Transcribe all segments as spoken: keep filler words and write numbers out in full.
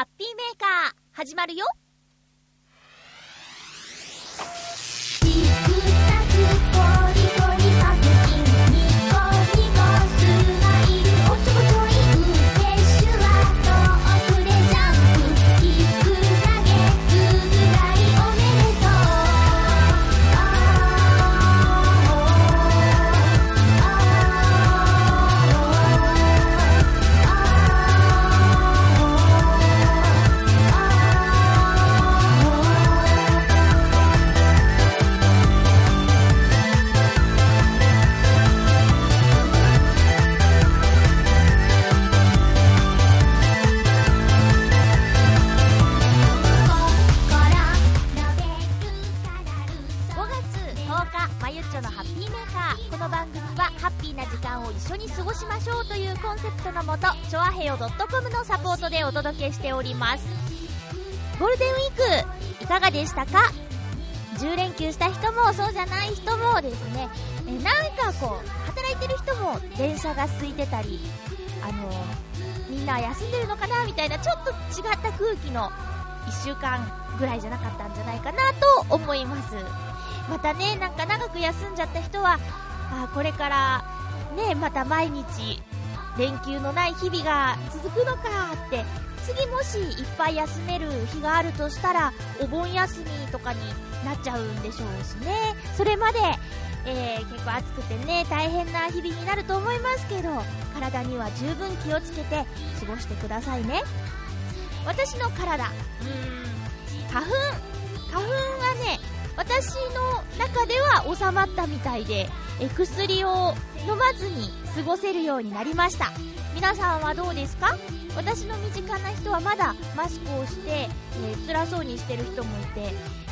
ハッピーメーカー始まるよ。お届けしております。ゴールデンウィークいかがでしたか？じゅう連休した人もそうじゃない人もですね、えなんかこう働いてる人も電車が空いてたり、あのみんな休んでるのかなみたいな、ちょっと違った空気のいっしゅうかんぐらいじゃなかったんじゃないかなと思います。またね、なんか長く休んじゃった人はあこれからねまた毎日連休のない日々が続くのかって、次もしいっぱい休める日があるとしたらお盆休みとかになっちゃうんでしょうしね。それまで、えー、結構暑くてね大変な日々になると思いますけど、体には十分気をつけて過ごしてくださいね。私の体、うーん花粉花粉はね私の中では収まったみたいで、え薬を飲まずに過ごせるようになりました。皆さんはどうですか？私の身近な人はまだマスクをして、えー、辛そうにしてる人もいて、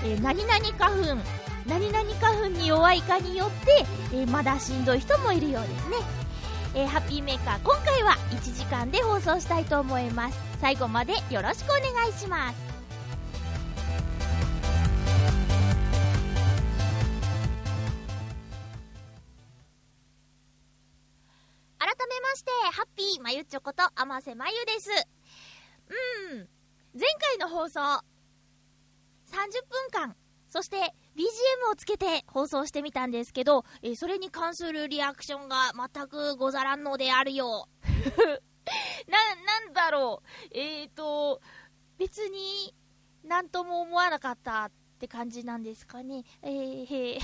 えー、何々花粉何々花粉に弱いかによって、えー、まだしんどい人もいるようですね、えー、ハッピーメーカー今回はいちじかんで放送したいと思います。最後までよろしくお願いします。ハッピーまゆっちょこと天瀬まゆです。うーん前回の放送さんじゅっぷんかん、そして ビージーエム をつけて放送してみたんですけど、えそれに関するリアクションが全くござらんのであるよな、なんだろう、えーと別になんとも思わなかったって感じなんですかね。えーへー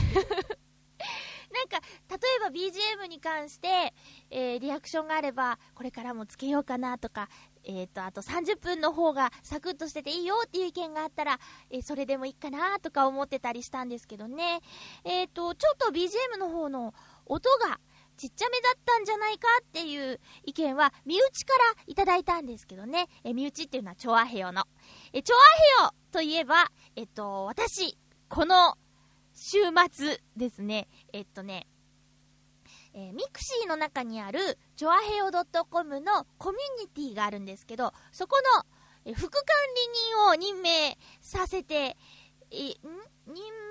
なんか例えば ビージーエム に関して、えー、リアクションがあればこれからもつけようかなとか、えー、とあとさんじゅっぷんの方がサクッとしてていいよっていう意見があったら、えー、それでもいいかなとか思ってたりしたんですけどね、えー、とちょっと ビージーエム の方の音がちっちゃめだったんじゃないかっていう意見は身内からいただいたんですけどね、えー、身内っていうのはチョアヘヨの、えー、チョアヘヨといえば、えー、と私この週末ですね、えっとね、えー、ミクシーの中にあるチョアヘヨ .com のコミュニティがあるんですけど、そこの副管理人を任命させてえん任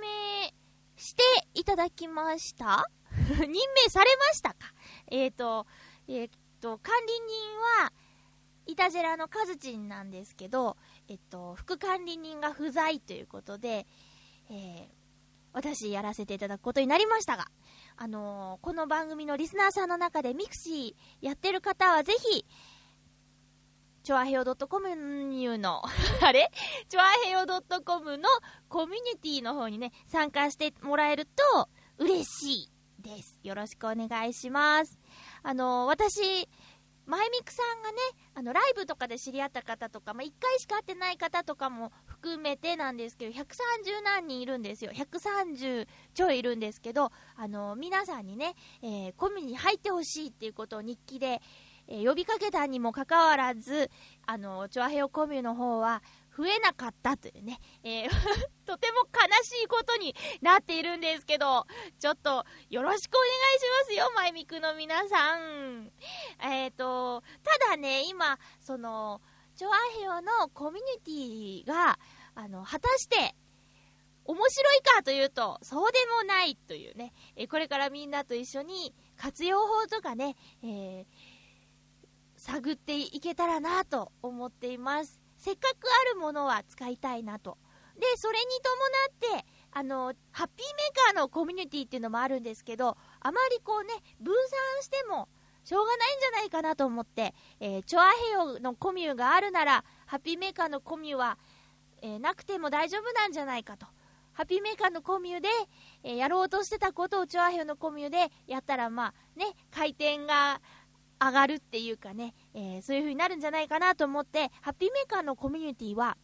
命していただきました任命されましたか。えっと、えっと管理人はイタジェラのカズチンなんですけど、えっと副管理人が不在ということで、えー私やらせていただくことになりましたが、あのー、この番組のリスナーさんの中でミクシーやってる方はぜひチョアヘヨ .com のあれチョアヘヨ .com のコミュニティの方にね参加してもらえると嬉しいです。よろしくお願いします。あのー、私マイミクさんがねあのライブとかで知り合った方とか、まあ、いっかいしか会ってない方とかも含めてなんですけどひゃくさんじゅうなんにんいるんですよ。ひゃくさんじゅうちょいいるんですけど、あの皆さんにね、えー、コミュに入ってほしいっていうことを日記で、えー、呼びかけたにもかかわらず、あのチョアヘヨコミュの方は増えなかったというね、えー、とても悲しいことになっているんですけど、ちょっとよろしくお願いしますよマイミクの皆さん。えーとただね今そのチョアヘヨのコミュニティがあの果たして面白いかというとそうでもないというね、えー、これからみんなと一緒に活用法とかね、えー、探っていけたらなと思っています。せっかくあるものは使いたいなと。で、それに伴って、あの、ハッピーメーカーのコミュニティっていうのもあるんですけど、あまりこうね、分散してもしょうがないんじゃないかなと思って、えー、チョアヘヨのコミュがあるなら、ハッピーメーカーのコミュは、えー、なくても大丈夫なんじゃないかと。ハッピーメーカーのコミュで、えー、やろうとしてたことをチョアヘヨのコミュでやったら、まあね、回転が上がるっていうかね、えー、そういう風になるんじゃないかなと思って、ハッピーメーカーのコミュニティは、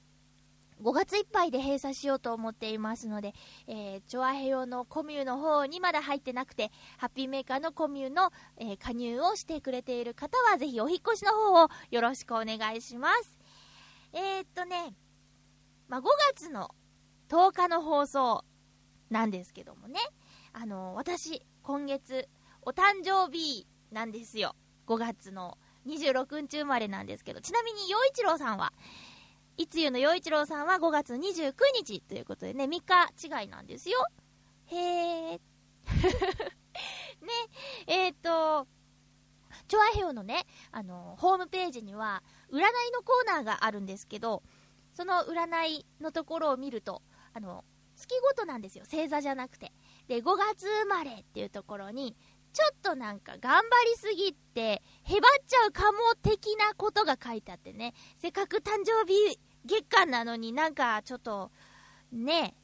ごがついっぱいで閉鎖しようと思っていますので、えー、チョアヘヨのコミュの方にまだ入ってなくて、ハッピーメーカーのコミュの、えー、加入をしてくれている方はぜひお引越しの方をよろしくお願いします。えー、っとね、まあ、ごがつのとおかの放送なんですけどもね、あのー、私今月お誕生日なんですよ。ごがつのにじゅうろくにち生まれなんですけど、ちなみに陽一郎さんは。いつゆの陽一郎さんはごがつにじゅうくにちということでね、みっか違いなんですよ。へー。ね、えー、っと、チョアヘヨのね、あの、ホームページには、占いのコーナーがあるんですけど、その占いのところを見ると、あの、月ごとなんですよ、星座じゃなくて。で、ごがつ生まれっていうところに、ちょっとなんか頑張りすぎってへばっちゃうかも的なことが書いてあってね、せっかく誕生日月間なのになんかちょっとね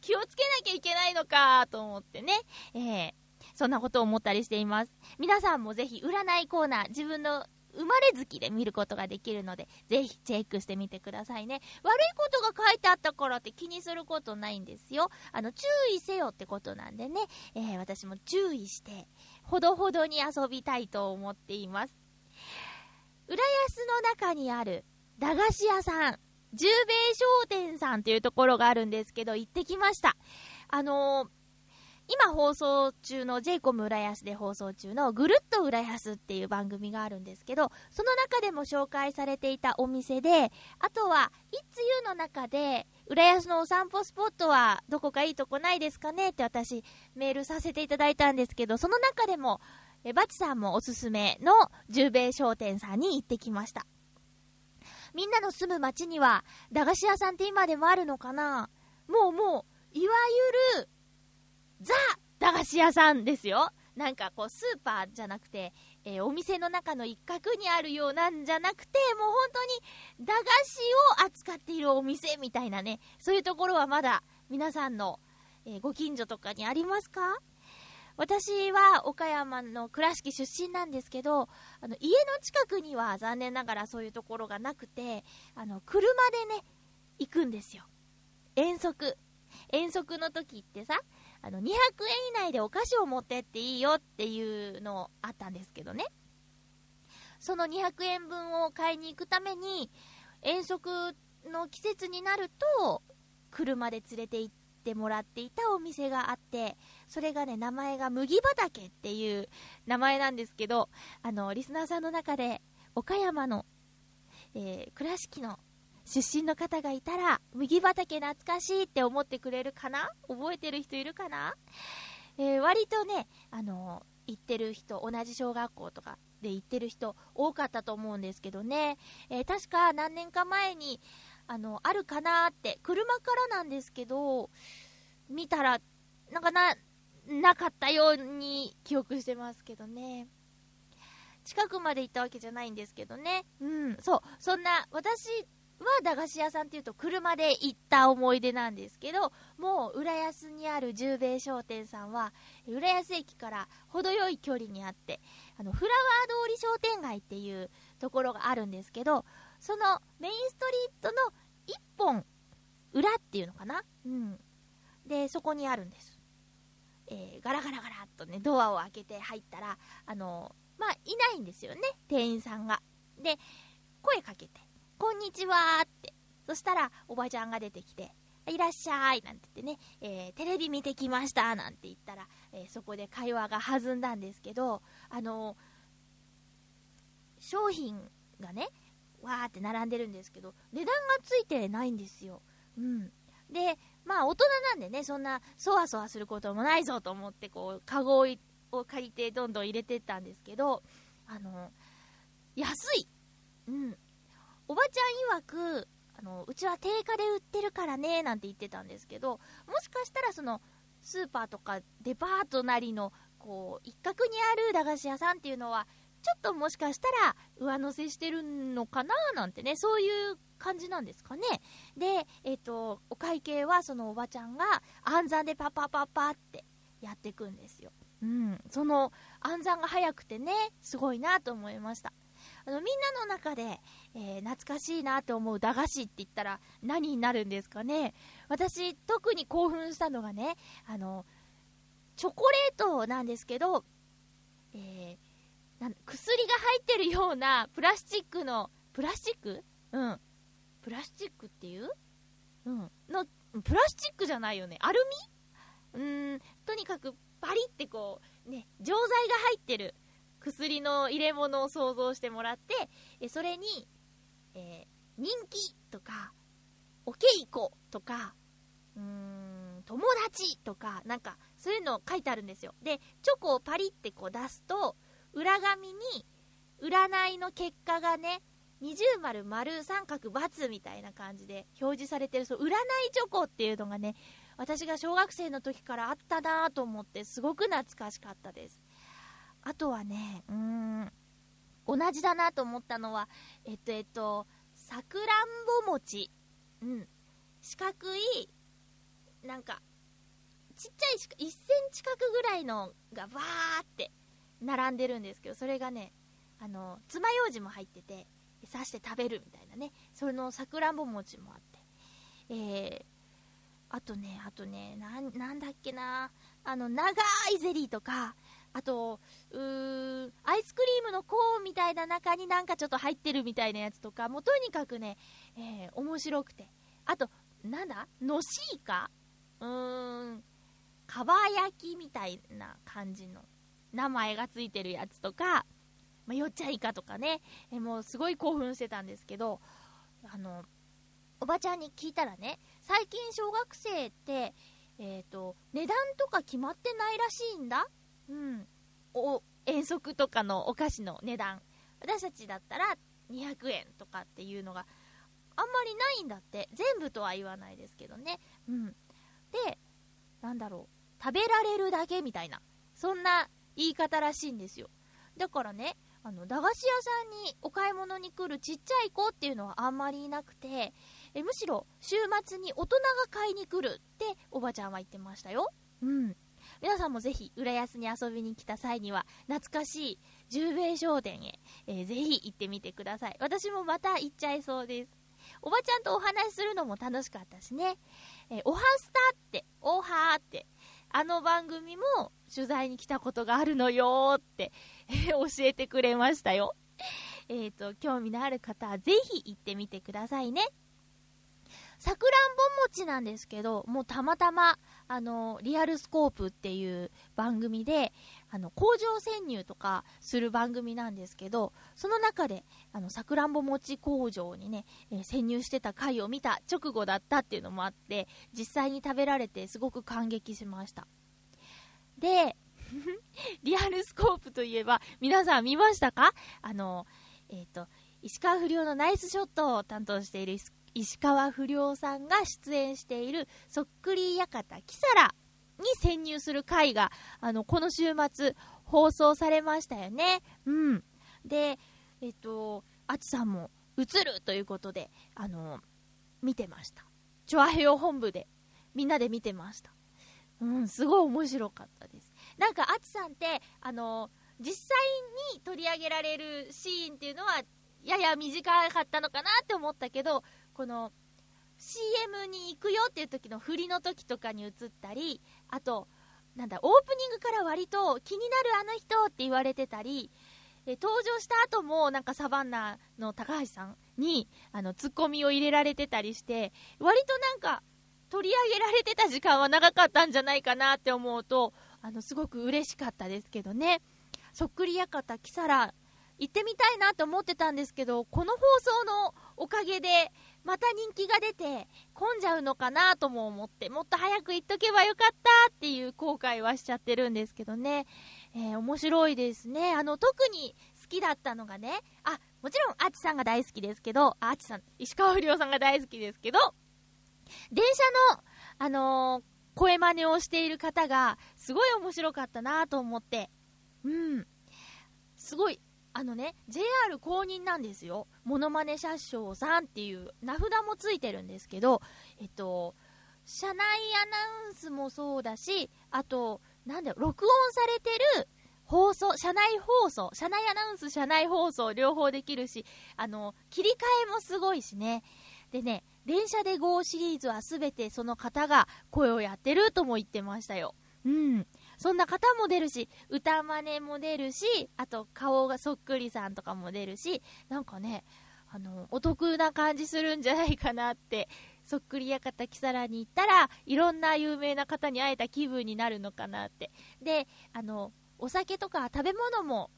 気をつけなきゃいけないのかと思ってね、えー、そんなことを思ったりしています。皆さんもぜひ占いコーナー、自分の生まれ月で見ることができるので、ぜひチェックしてみてくださいね。悪いことが書いてあったからって気にすることないんですよ。あの、注意せよってことなんでね、えー、私も注意してほどほどに遊びたいと思っています。浦安の中にある駄菓子屋さん、十兵衛商店さんというところがあるんですけど、行ってきました。あのー今放送中の ジェイコム 浦安で放送中のぐるっと浦安っていう番組があるんですけど、その中でも紹介されていたお店で、あとはイッツユーの中で浦安のお散歩スポットはどこかいいとこないですかねって私メールさせていただいたんですけど、その中でもえバチさんもおすすめの十兵衛商店さんに行ってきました。みんなの住む町には駄菓子屋さんって今でもあるのかな。もうもういわゆるザ・駄菓子屋さんですよ。なんかこうスーパーじゃなくて、えー、お店の中の一角にあるようなんじゃなくて、もう本当に駄菓子を扱っているお店みたいなね、そういうところはまだ皆さんの、えー、ご近所とかにありますか？私は岡山の倉敷出身なんですけど、あの家の近くには残念ながらそういうところがなくて、あの車でね行くんですよ。遠足遠足の時ってさ、あのにひゃくえん以内でお菓子を持ってっていいよっていうのあったんですけどね、そのにひゃくえんぶんを買いに行くために遠足の季節になると車で連れて行ってもらっていたお店があって、それがね、名前が麦畑っていう名前なんですけど、あのリスナーさんの中で岡山の、えー、倉敷の出身の方がいたら麦畑懐かしいって思ってくれるかな、覚えてる人いるかな、えー、割とね、あのー、行ってる人、同じ小学校とかで行ってる人多かったと思うんですけどね、えー、確か何年か前に あの、あるかなって車からなんですけど見たらなんかな、なかったように記憶してますけどね。近くまで行ったわけじゃないんですけどね、うん、そう、そんな私は駄菓子屋さんっていうと車で行った思い出なんですけど、もう浦安にある十兵衛商店さんは浦安駅から程よい距離にあって、あのフラワー通り商店街っていうところがあるんですけど、そのメインストリートの一本裏っていうのかな、うん、でそこにあるんです、えー、ガラガラガラっとねドアを開けて入ったら、あのまあいないんですよね、店員さんが。で声かけてこんにちはって、そしたらおばちゃんが出てきて、いらっしゃいなんて言ってね、えー、テレビ見てきましたなんて言ったら、えー、そこで会話が弾んだんですけど、あのー、商品がねわーって並んでるんですけど、値段がついてないんですよ、うん、でまあ大人なんでね、そんなそわそわすることもないぞと思ってこうカゴを借りてどんどん入れてったんですけど、あのー、安い、うん、おばちゃん曰く、あのうちは定価で売ってるからねなんて言ってたんですけど、もしかしたらそのスーパーとかデパートなりのこう一角にある駄菓子屋さんっていうのはちょっともしかしたら上乗せしてるのかななんてね、そういう感じなんですかね。で、えっと、お会計はそのおばちゃんが暗算でパパパパってやっていくんですよ。うん、その暗算が早くてね、すごいなと思いました。あのみんなの中で、えー、懐かしいなと思う駄菓子って言ったら何になるんですかね。私特に興奮したのがね、あのチョコレートなんですけど、えー薬が入ってるようなプラスチックのプラスチックうんプラスチックっていううんのプラスチックじゃないよね、アルミ、うーんとにかくパリってこうね、錠剤が入ってる薬の入れ物を想像してもらって、えそれに、えー、人気とかお稽古とかうーん友達とかなんかそういうの書いてあるんですよ。でチョコをパリってこう出すと裏紙に占いの結果がね、二重丸丸三角×みたいな感じで表示されてる、そう占いチョコっていうのがね、私が小学生の時からあったなと思ってすごく懐かしかったです。あとはね、うーん同じだなと思ったのはえっとえっとさくらんぼ餅、うん、四角いなんかちっちゃいいっセンチ角ぐらいのがバーって並んでるんですけど、それがね、あの爪楊枝も入ってて刺して食べるみたいなね、そのさくらんぼ餅もあって、えー、あとねあとね な, なんだっけなあの長いゼリーとか、あとうーアイスクリームのコーンみたいな中になんかちょっと入ってるみたいなやつとか、もうとにかくね、えー、面白くて、あとなんだのしいかうーんかば焼きみたいな感じの名前がついてるやつとか、まあ、よっちゃいかとかね、えもうすごい興奮してたんですけど、あのおばちゃんに聞いたらね、最近小学生って、えーと、値段とか決まってないらしいんだ、うん、お遠足とかのお菓子の値段、私たちだったらにひゃくえんとかっていうのがあんまりないんだって。全部とは言わないですけどね、うん、でなんだろう食べられるだけみたいな、そんな言い方らしいんですよ。だからね、あの駄菓子屋さんにお買い物に来るちっちゃい子っていうのはあんまりいなくて、えむしろ週末に大人が買いに来るっておばちゃんは言ってましたよ。うん、皆さんもぜひ浦安に遊びに来た際には懐かしい十兵衛商店へ、えー、ぜひ行ってみてください。私もまた行っちゃいそうです。おばちゃんとお話しするのも楽しかったしね、えー、おはスタっておはーってあの番組も取材に来たことがあるのよって教えてくれましたよ。えっと、興味のある方はぜひ行ってみてくださいね。さくらんぼ餅なんですけど、もうたまたまあのリアルスコープっていう番組であの工場潜入とかする番組なんですけど、その中であのさくらんぼ餅工場にね、えー、潜入してた回を見た直後だったっていうのもあって、実際に食べられてすごく感激しました。でリアルスコープといえば皆さん見ましたか。あのえっと石川不良のナイスショットを担当している石川不良さんが出演しているそっくり館キサラに潜入する回があのこの週末放送されましたよね。うん、で、えっとあちさんも映るということであの見てました。チョアヘヨ本部でみんなで見てました。うん、すごい面白かったです。なんかあちさんってあの実際に取り上げられるシーンっていうのはやや短かったのかなって思ったけど、この シーエム に行くよっていう時の振りの時とかに映ったり、あとなんだオープニングから割と気になるあの人って言われてたり、え登場した後もなんかサバンナの高橋さんにあのツッコミを入れられてたりして、割となんか取り上げられてた時間は長かったんじゃないかなって思うと、あのすごく嬉しかったですけどね。そっくり館キサラ行ってみたいなと思ってたんですけど、この放送のおかげでまた人気が出て混んじゃうのかなとも思って、もっと早く行っとけばよかったっていう後悔はしちゃってるんですけどね、えー、面白いですね。あの特に好きだったのがね、あ、もちろんアーチさんが大好きですけど、アーチさん、石川不良さんが大好きですけど、電車のあのー、声真似をしている方がすごい面白かったなと思って、うん、すごいあのね ジェイアール 公認なんですよ。モノマネ車掌さんっていう名札もついてるんですけど、えっと車内アナウンスもそうだし、あとなんだろう、録音されてる放送、車内放送、車内アナウンス、車内放送両方できるし、あの切り替えもすごいしね。でね、電車で ゴー シリーズはすべてその方が声をやってるとも言ってましたよ。うん、そんな方も出るし、歌真似も出るし、あと顔がそっくりさんとかも出るし、なんかね、あのお得な感じするんじゃないかなって、そっくり館木更に行ったらいろんな有名な方に会えた気分になるのかなって。で、あのお酒とか食べ物も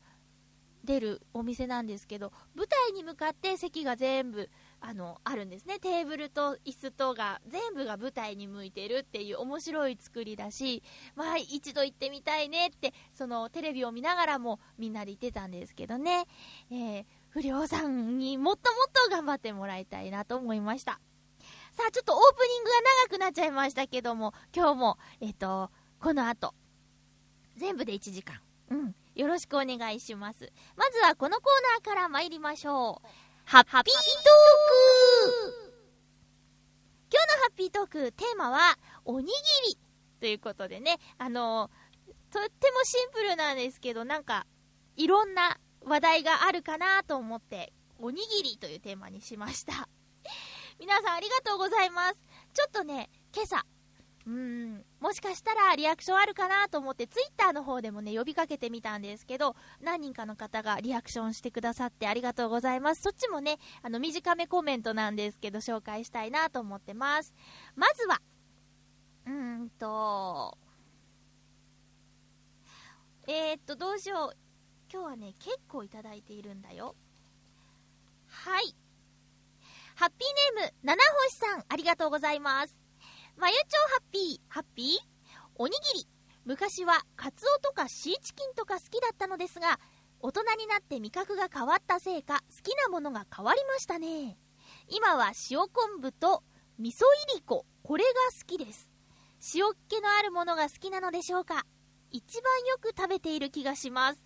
出るお店なんですけど、舞台に向かって席が全部あのあるんですね。テーブルと椅子とが全部が舞台に向いてるっていう面白い作りだし、まあ一度行ってみたいねって、そのテレビを見ながらもみんなで言ってたんですけどね、えー、不良さんにもっともっと頑張ってもらいたいなと思いました。さあ、ちょっとオープニングが長くなっちゃいましたけども、今日もえっとこの後全部でいちじかん、うん、よろしくお願いします。まずはこのコーナーから参りましょう。ハッピートーク。今日のハッピートーク、テーマはおにぎりということでね、あのとってもシンプルなんですけど、なんかいろんな話題があるかなと思っておにぎりというテーマにしました皆さんありがとうございます。ちょっとね、今朝うーん、もしかしたらリアクションあるかなと思ってツイッターの方でもね呼びかけてみたんですけど、何人かの方がリアクションしてくださってありがとうございます。そっちもね、あの短めコメントなんですけど紹介したいなと思ってます。まずはうーんとえー、っとどうしよう、今日はね結構いただいているんだよ。はい、ハッピーネーム七星さん、ありがとうございます。まゆちょうハッピー、ハッピーおにぎり。昔はカツオとかシーチキンとか好きだったのですが、大人になって味覚が変わったせいか好きなものが変わりましたね。今は塩昆布と味噌いりこ、これが好きです。塩っ気のあるものが好きなのでしょうか。一番よく食べている気がします。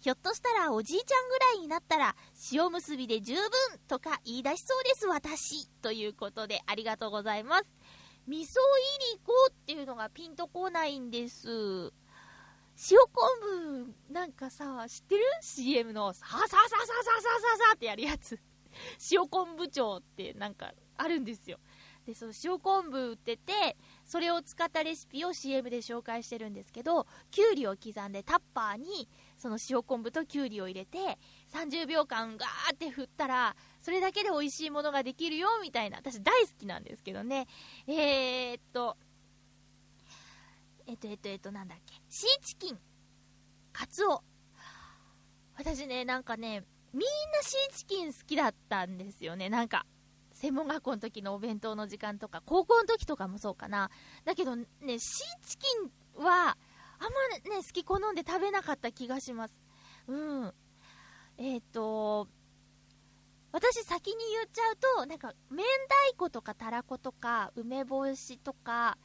ひょっとしたらおじいちゃんぐらいになったら塩むすびで十分とか言い出しそうです、私。ということでありがとうございます。味噌いりこっていうのがピンとこないんです。塩昆布なんかさ、知ってる？ シーエム のさささささささってやるやつ塩昆布町ってなんかあるんですよ。で、その塩昆布売ってて、それを使ったレシピを シーエム で紹介してるんですけど、きゅうりを刻んでタッパーにその塩昆布ときゅうりを入れてさんじゅうびょうかんガーって振ったら、それだけで美味しいものができるよみたいな、私大好きなんですけどね。えーっとえっとえっとえっとなんだっけ、シーチキン、カツオ、私ね、なんかね、みんなシーチキン好きだったんですよね。なんか専門学校の時のお弁当の時間とか、高校の時とかもそうかな。だけどね、シーチキンはあんまね好き好んで食べなかった気がします。うん。えっと、私先に言っちゃうと、なんか明太子とかたらことか梅干しとか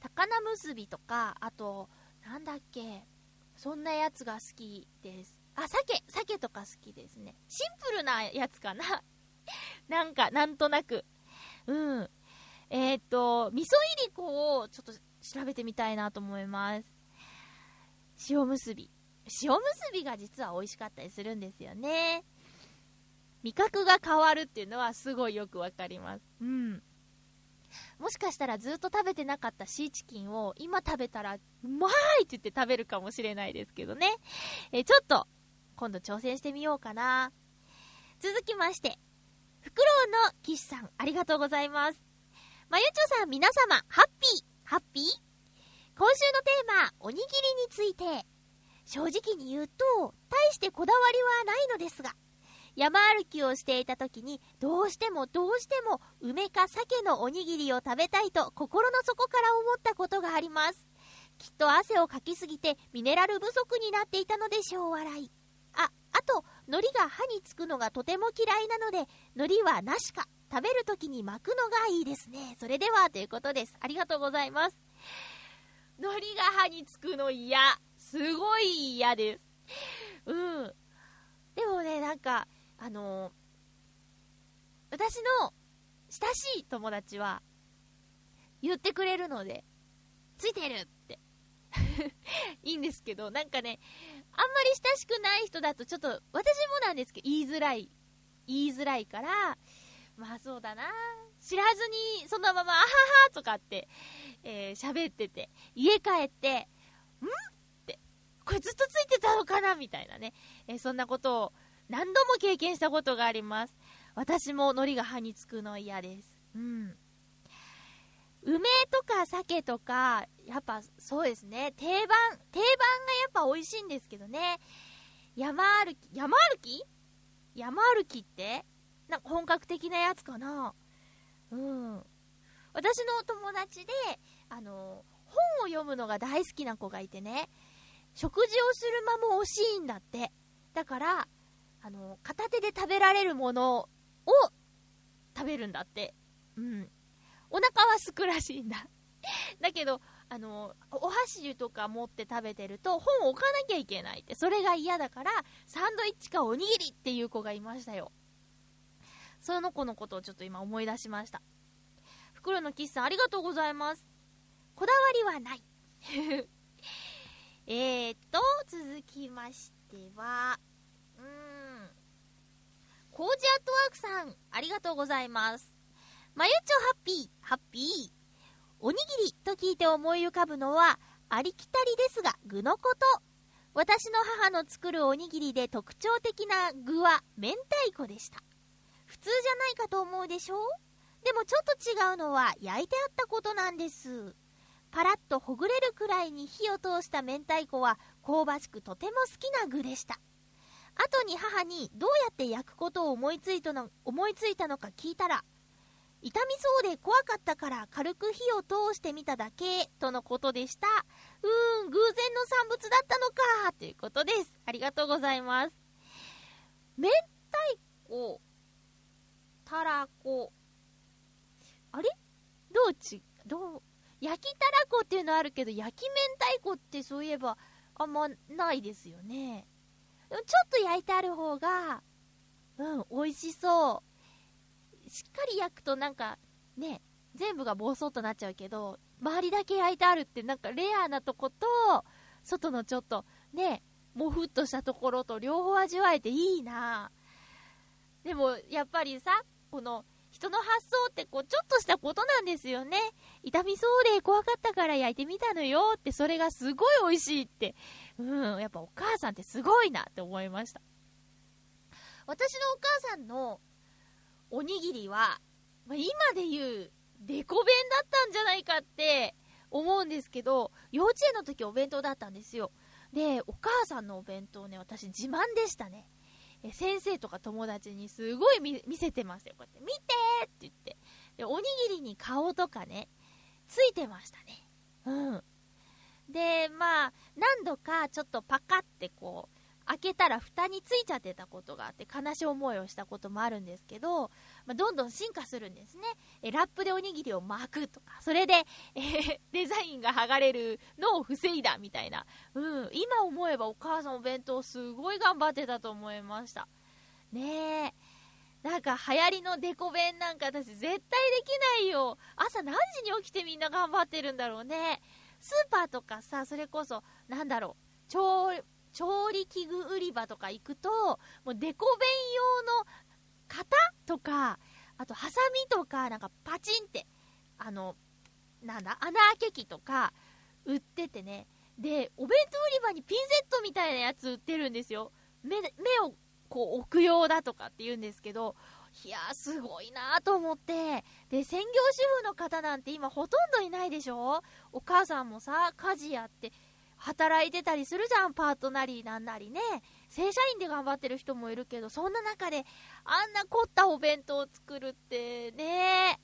高菜結びとか、あとなんだっけ、そんなやつが好きです。あ、鮭、鮭とか好きですね。シンプルなやつかな。なんかなんとなく、うん、えっと味噌いりこをちょっと調べてみたいなと思います。塩むすび、塩むすびが実は美味しかったりするんですよね。味覚が変わるっていうのはすごいよくわかります。うん。もしかしたらずっと食べてなかったシーチキンを今食べたらうまいって言って食べるかもしれないですけどね。え、ちょっと今度挑戦してみようかな。続きましてフクロウの騎士さん、ありがとうございます。まゆちょさん、皆様ハッピーハッピー。今週のテーマ、おにぎりについて。正直に言うと大してこだわりはないのですが、山歩きをしていた時にどうしてもどうしても梅か鮭のおにぎりを食べたいと心の底から思ったことがあります。きっと汗をかきすぎてミネラル不足になっていたのでしょう、笑い。あ、あと海苔が歯につくのがとても嫌いなので、海苔はなしか食べるときに巻くのがいいですね。それではということです。ありがとうございます。海苔が歯につくの嫌、すごい嫌です。うん。でもね、なんかあのー、私の親しい友達は言ってくれるので、ついてるっていいんですけど、なんかね、あんまり親しくない人だとちょっと私もなんですけど言いづらい言いづらいから、まあそうだな、知らずにそのままあははとかってえー、喋ってて、家帰ってんってこれずっとついてたのかなみたいなね、えー、そんなことを何度も経験したことがあります。私も海苔が歯につくの嫌です。うん。梅とか鮭とかやっぱそうですね、定番定番がやっぱ美味しいんですけどね。山歩き山歩き山歩きってなんか本格的なやつかな。うん。私の友達であの本を読むのが大好きな子がいてね、食事をする間も惜しいんだって。だからあの片手で食べられるものを食べるんだって。うん。お腹はすくらしいんだだけどあのお箸とか持って食べてると本を置かなきゃいけないって、それが嫌だからサンドイッチかおにぎりっていう子がいましたよ。その子のことをちょっと今思い出しました。袋のキスさんありがとうございます。こだわりはないえっと続きましては、うーん、コージアットワークさんありがとうございます。まゆっちょハッピーハッピーおにぎりと聞いて思い浮かぶのはありきたりですが具のこと。私の母の作るおにぎりで特徴的な具は明太子でした。普通じゃないかと思うでしょう。でもちょっと違うのは焼いてあったことなんです。パラッとほぐれるくらいに火を通した明太子は香ばしくとても好きな具でした。後に母にどうやって焼くことを思いついたの、思いついたのか聞いたら、痛みそうで怖かったから軽く火を通してみただけとのことでした。うーん、偶然の産物だったのかということです。ありがとうございます。明太子、たらこ、あれどうちどう焼きたらこっていうのあるけど、焼き明太子ってそういえばあんまないですよね。でもちょっと焼いてある方がうん美味しそう。しっかり焼くとなんかね全部が暴走となっちゃうけど、周りだけ焼いてあるってなんかレアなとこと外のちょっとねもふっとしたところと両方味わえていいな。でもやっぱりさ、この人の発想ってこうちょっとしたことなんですよね。痛みそうで怖かったから焼いてみたのよって、それがすごい美味しいって、うん、やっぱお母さんってすごいなって思いました。私のお母さんのおにぎりは、まあ、今で言うデコ弁だったんじゃないかって思うんですけど、幼稚園の時お弁当だったんですよ。でお母さんのお弁当ね、私自慢でしたね。先生とか友達にすごい 見, 見せてますよ。こうやって見てーって言って。で、おにぎりに顔とかね、ついてましたね。うん。で、まあ、何度かちょっとパカってこう、開けたら蓋についちゃってたことがあって、悲しい思いをしたこともあるんですけど、まあ、どんどん進化するんですね。え、ラップでおにぎりを巻くとか、それで、えー、デザインが剥がれるのを防いだみたいな。うん、今思えばお母さんお弁当すごい頑張ってたと思いましたね。え、なんか流行りのデコ弁なんか私絶対できないよ。朝何時に起きてみんな頑張ってるんだろうね。スーパーとかさ、それこそなんだろう、調、調理器具売り場とか行くともうデコ弁用の型とか、あとハサミとか、なんかパチンってあのなんだ穴開け器とか売っててね。でお弁当売り場にピンセットみたいなやつ売ってるんですよ。 目, 目をこう置く用だとかって言うんですけど、いやーすごいなーと思って。で専業主婦の方なんて今ほとんどいないでしょ。お母さんもさ家事やって働いてたりするじゃん。パートなりなんなりね、正社員で頑張ってる人もいるけど、そんな中であんな凝ったお弁当を作るってね。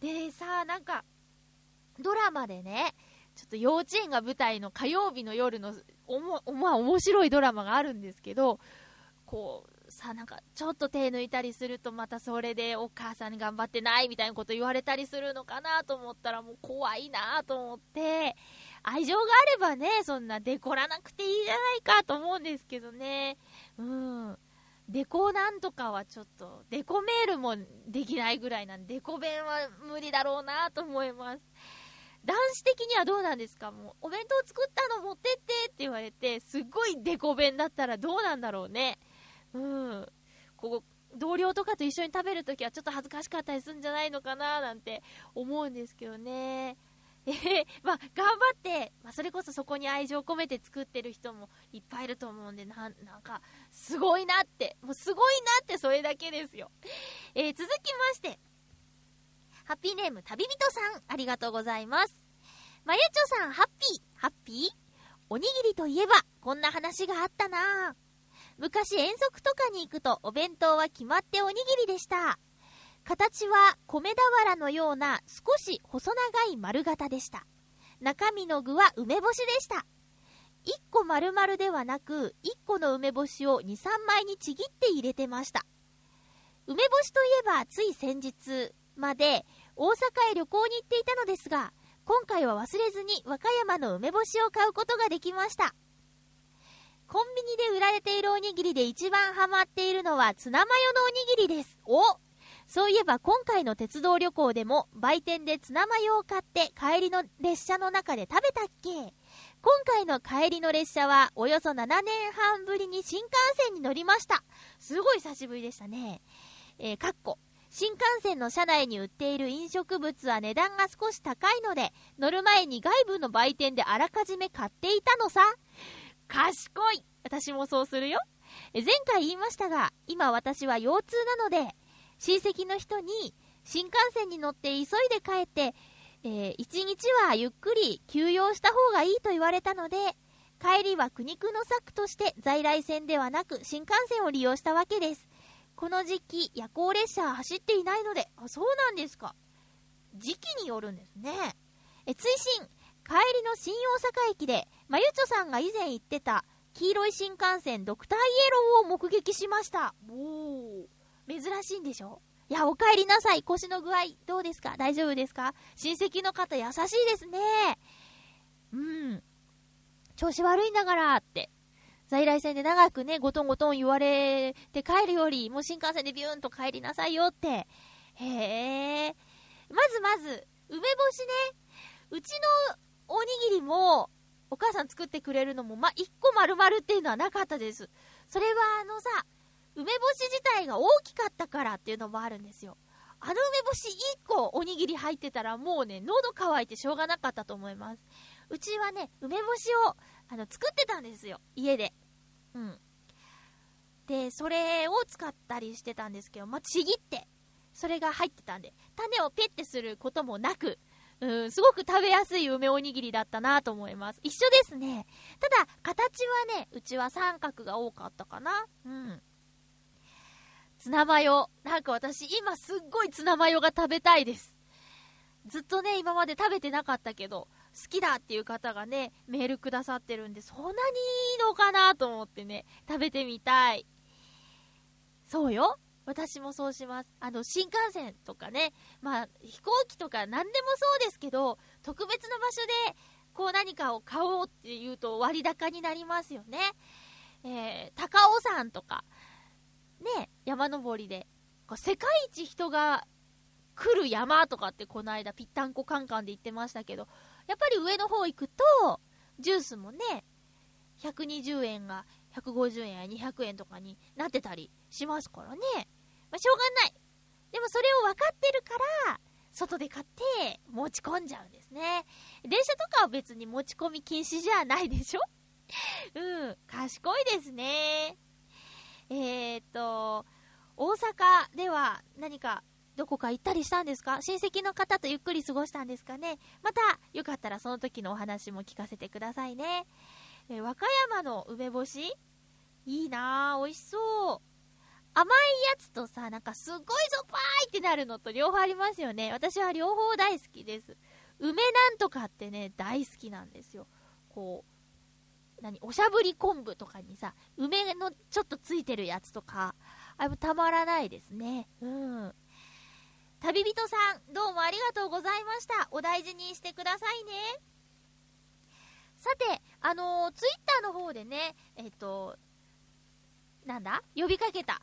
でさ、なんかドラマでね、ちょっと幼稚園が舞台の火曜日の夜のおも、まあ、面白いドラマがあるんですけど、こうさ、なんかちょっと手抜いたりするとまたそれでお母さんに頑張ってないみたいなこと言われたりするのかなと思ったらもう怖いなと思って、愛情があればね、そんなデコらなくていいじゃないかと思うんですけどね。うん。デコなんとかはちょっとデコメールもできないぐらいなんで、デコ弁は無理だろうなと思います。男子的にはどうなんですか？もうお弁当作ったの持ってってって言われて、すっごいデコ弁だったらどうなんだろうね。うん、ここ同僚とかと一緒に食べるときはちょっと恥ずかしかったりするんじゃないのかななんて思うんですけどね。えー、まあ頑張って、まあ、それこそそこに愛情を込めて作ってる人もいっぱいいると思うんで、な、なんかすごいなって、もうすごいなって、それだけですよ。えー、続きまして、ハッピーネーム旅人さん、ありがとうございます。まゆちょさん、ハッピーハッピーおにぎりといえばこんな話があったな。昔遠足とかに行くとお弁当は決まっておにぎりでした。形は米俵のような少し細長い丸型でした。中身の具は梅干しでした。いっこ丸々ではなく、いっこの梅干しを にさんまいにちぎって入れてました。梅干しといえばつい先日まで大阪へ旅行に行っていたのですが、今回は忘れずに和歌山の梅干しを買うことができました。コンビニで売られているおにぎりで一番ハマっているのはツナマヨのおにぎりです。お、そういえば今回の鉄道旅行でも売店でツナマヨを買って帰りの列車の中で食べたっけ。今回の帰りの列車はおよそななねんはんぶりに新幹線に乗りました。すごい久しぶりでしたね。えー、かっこ新幹線の車内に売っている飲食物は値段が少し高いので、乗る前に外部の売店であらかじめ買っていたのさ。賢い。私もそうするよ。前回言いましたが、今私は腰痛なので、親戚の人に新幹線に乗って急いで帰って、えー、いちにちはゆっくり休養した方がいいと言われたので、帰りは苦肉の策として在来線ではなく新幹線を利用したわけです。この時期夜行列車は走っていないので。あ、そうなんですか。時期によるんですね。え、追伸、帰りの新大阪駅でまゆちょさんが以前言ってた黄色い新幹線ドクターイエローを目撃しました。おー、珍しいんでしょ。いや、お帰りなさい。腰の具合どうですか？大丈夫ですか？親戚の方優しいですね。うん、調子悪いんだからって、在来線で長くね、ゴトンゴトン言われて帰るよりもう新幹線でビューンと帰りなさいよって。へえ。まずまず梅干しね、うちのおにぎりもお母さん作ってくれるのもまあいっこ丸々っていうのはなかったです。それはあのさ、梅干し自体が大きかったからっていうのもあるんですよ。あの梅干しいっこおにぎり入ってたらもうね、喉乾いてしょうがなかったと思います。うちはね、梅干しをあの作ってたんですよ、家で。うん。で、それを使ったりしてたんですけど、まあ、ちぎって、それが入ってたんで、種をペッてすることもなく、うん、すごく食べやすい梅おにぎりだったなと思います。一緒ですね。ただ、形はね、うちは三角が多かったかな。うん。ツナマヨ。なんか私、今すっごいツナマヨが食べたいです。ずっとね、今まで食べてなかったけど、好きだっていう方がねメールくださってるんで、そんなにいいのかなと思ってね、食べてみたい。そうよ、私もそうします。あの新幹線とかね、まあ飛行機とか何でもそうですけど、特別な場所でこう何かを買おうっていうと割高になりますよね。えー、高尾山とかね、山登りでこう世界一人が来る山とかってこの間ぴったんこカンカンで言ってましたけど、やっぱり上の方行くとジュースもね、ひゃくにじゅうえんがひゃくごじゅうえんやにひゃくえんとかになってたりしますからね。まあ、しょうがない。でもそれを分かってるから外で買って持ち込んじゃうんですね。電車とかは別に持ち込み禁止じゃないでしょ。うん、賢いですね。えーっと大阪では何かどこか行ったりしたんですか？親戚の方とゆっくり過ごしたんですかね？またよかったらその時のお話も聞かせてくださいね。え、和歌山の梅干しいいなぁ、美味しそう。甘いやつとさ、なんかすっごいぞぱーいってなるのと両方ありますよね。私は両方大好きです。梅なんとかってね大好きなんですよ。こ何おしゃぶり昆布とかにさ、梅のちょっとついてるやつとか、あれもたまらないですね。うん。旅人さん、どうもありがとうございました。お大事にしてくださいね。さて、あのー、ツイッターの方でね、えっと、なんだ呼びかけた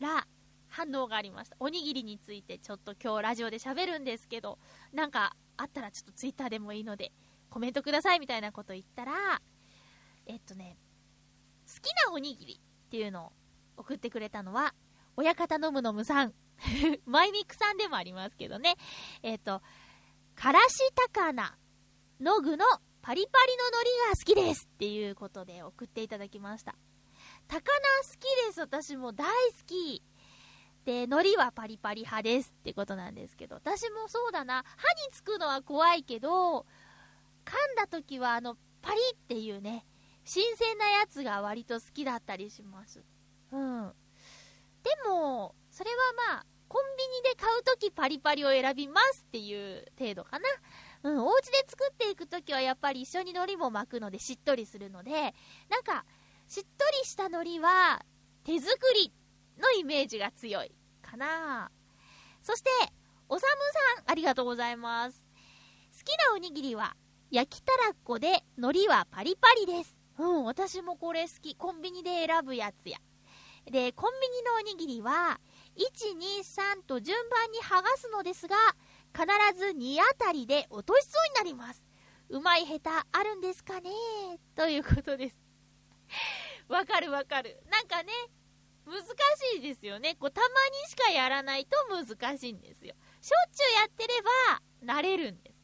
ら、反応がありました。おにぎりについてちょっと今日ラジオで喋るんですけど、なんかあったらちょっとツイッターでもいいので、コメントくださいみたいなこと言ったら、えっとね、好きなおにぎりっていうのを送ってくれたのは、親方のむのむさん。マイミックさんでもありますけどね。えっ、ー、と、からしたかなの具のパリパリの海苔が好きですっていうことで送っていただきました。高菜好きです。私も大好き。で、海苔はパリパリ派ですってことなんですけど、私もそうだな。歯につくのは怖いけど、噛んだ時はあの、パリっていうね、新鮮なやつが割と好きだったりします。うん。でも、それはまあ、コンビニで買うときパリパリを選びますっていう程度かな。うん、お家で作っていくときはやっぱり一緒に海苔も巻くのでしっとりするので、なんか、しっとりした海苔は手作りのイメージが強いかな。そして、おさむさん、ありがとうございます。好きなおにぎりは、焼きたらこで海苔はパリパリです。うん、私もこれ好き。コンビニで選ぶやつや。で、コンビニのおにぎりは、いち、に、さんと順番に剥がすのですが、必ずにあたりで落としそうになります。うまい下手あるんですかねということです。わかるわかる。なんかね、難しいですよね。こう、たまにしかやらないと難しいんですよ。しょっちゅうやってれば、慣れるんです。